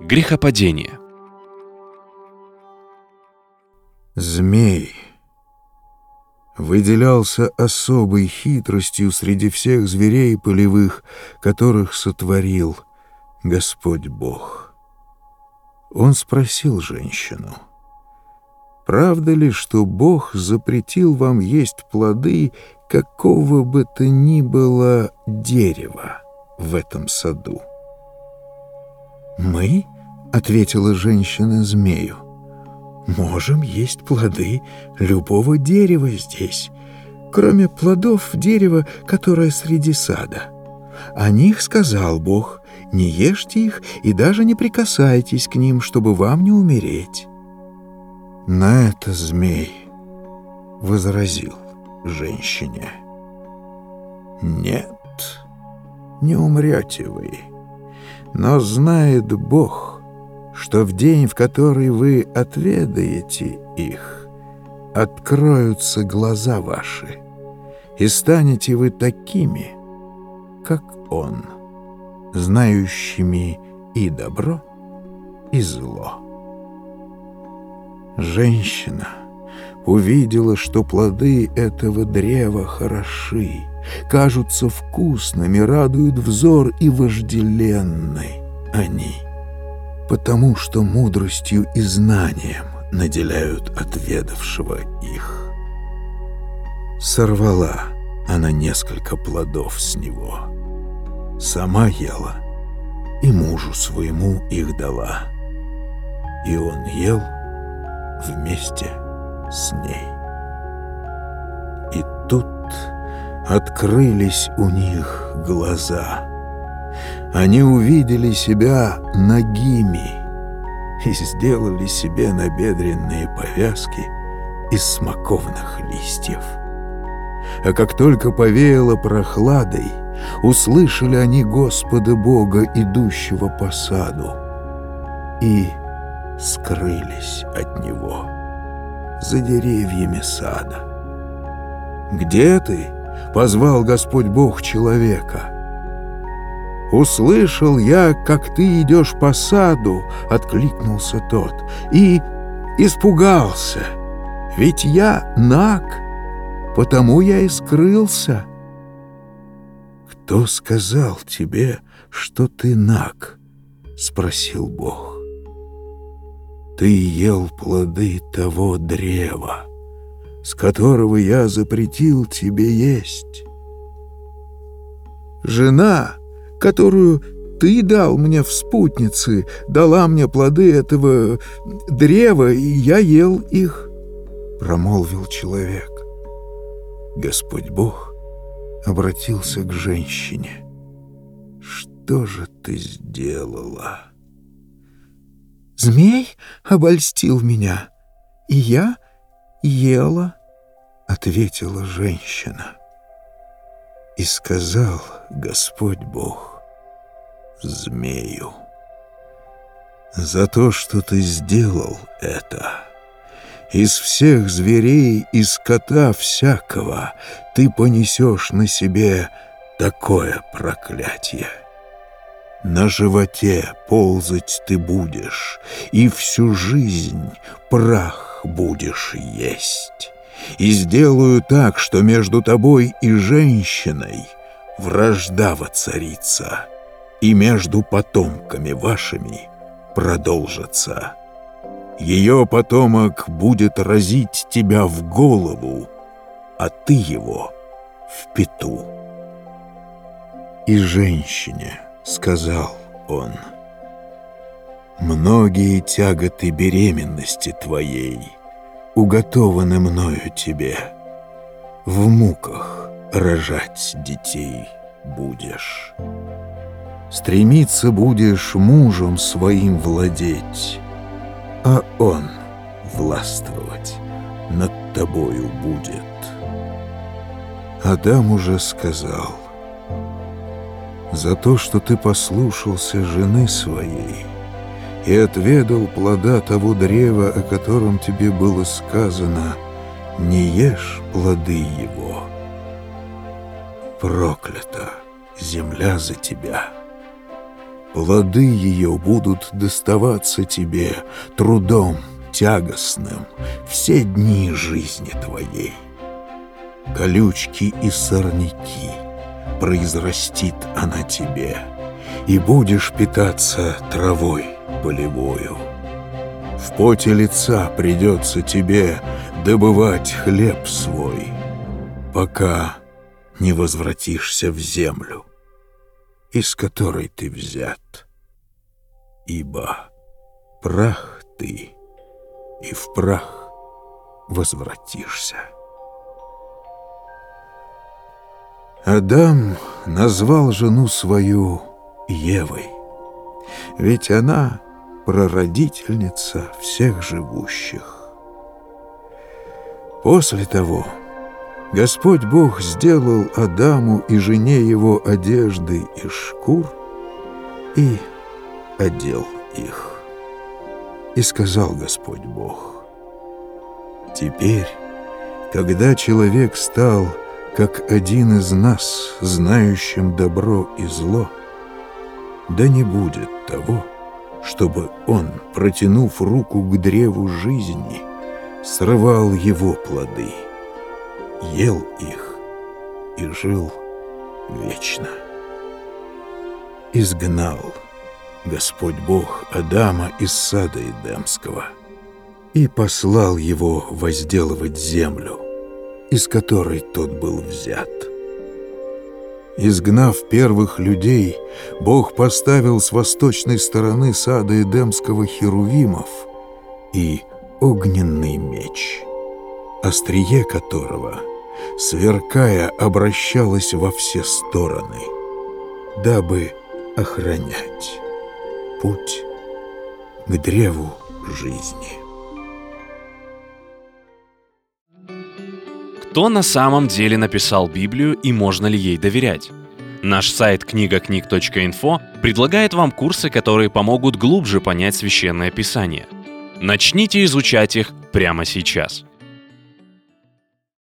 Грехопадение. Змей выделялся особой хитростью среди всех зверей полевых, которых сотворил Господь Бог. Он спросил женщину: «Правда ли, что Бог запретил вам есть плоды какого бы то ни было дерева в этом саду?» «Мы, — ответила женщина змею, — можем есть плоды любого дерева здесь, кроме плодов дерева, которое среди сада. О них сказал Бог: не ешьте их и даже не прикасайтесь к ним, чтобы вам не умереть». На это змей возразил женщине: «Нет, не умрете вы. Но знает Бог, что в день, в который вы отведаете их, откроются глаза ваши, и станете вы такими, как Он, знающими и добро, и зло». Женщина увидела, что плоды этого древа хороши, кажутся вкусными, радуют взор, и вожделенны они, потому что мудростью и знанием наделяют отведавшего их. Сорвала она несколько плодов с него, сама ела и мужу своему их дала, и он ел вместе с ней. И тут открылись у них глаза. Они увидели себя нагими и сделали себе набедренные повязки из смоковных листьев. А как только повеяло прохладой, услышали они Господа Бога, идущего по саду, и скрылись от Него за деревьями сада. «Где ты?» — позвал Господь Бог человека. «Услышал я, как ты идешь по саду, — откликнулся тот, — и испугался, ведь я наг, потому я и скрылся». «Кто сказал тебе, что ты наг?» — спросил Бог. «Ты ел плоды того древа, с которого я запретил тебе есть. Жена, которую ты дал мне в спутницы, дала мне плоды этого древа, и я ел их», — промолвил человек. Господь Бог обратился к женщине: «Что же ты сделала?» «Змей обольстил меня, и я ела», — ответила женщина. И сказал Господь Бог змею: «За то, что ты сделал это, из всех зверей и скота всякого ты понесешь на себе такое проклятие. На животе ползать ты будешь, и всю жизнь прах будешь есть, и сделаю так, что между тобой и женщиной вражда воцарится, и между потомками вашими продолжится. Ее потомок будет разить тебя в голову, а ты его в пяту». И женщине сказал он: «Многие тяготы беременности твоей уготованы мною тебе, в муках рожать детей будешь. Стремиться будешь мужем своим владеть, а он властвовать над тобою будет». Адам уже сказал: «За то, что ты послушался жены своей и отведал плода того древа, о котором тебе было сказано: не ешь плоды его. Проклята земля за тебя. плоды ее будут доставаться тебе трудом тягостным все дни жизни твоей. Колючки и сорняки произрастит она тебе, и будешь питаться травой полевою. В поте лица придется тебе добывать хлеб свой, пока не возвратишься в землю, из которой ты взят. Ибо прах ты, и в прах возвратишься». Адам назвал жену свою Евой, ведь она прародительница всех живущих. После того Господь Бог сделал Адаму и жене его одежды из шкур и одел их. И сказал Господь Бог: «Теперь, когда человек стал как один из нас, знающим добро и зло, да не будет того, чтобы он, протянув руку к древу жизни, срывал его плоды, ел их и жил вечно». Изгнал Господь Бог Адама из сада Эдемского и послал его возделывать землю, из которой тот был взят. Изгнав первых людей, Бог поставил с восточной стороны сада Эдемского херувимов и огненный меч, острие которого, сверкая, обращалось во все стороны, дабы охранять путь к древу жизни. Кто на самом деле написал Библию и можно ли ей доверять? Наш сайт Книга-Книг.инфо предлагает вам курсы, которые помогут глубже понять Священное Писание. Начните изучать их прямо сейчас.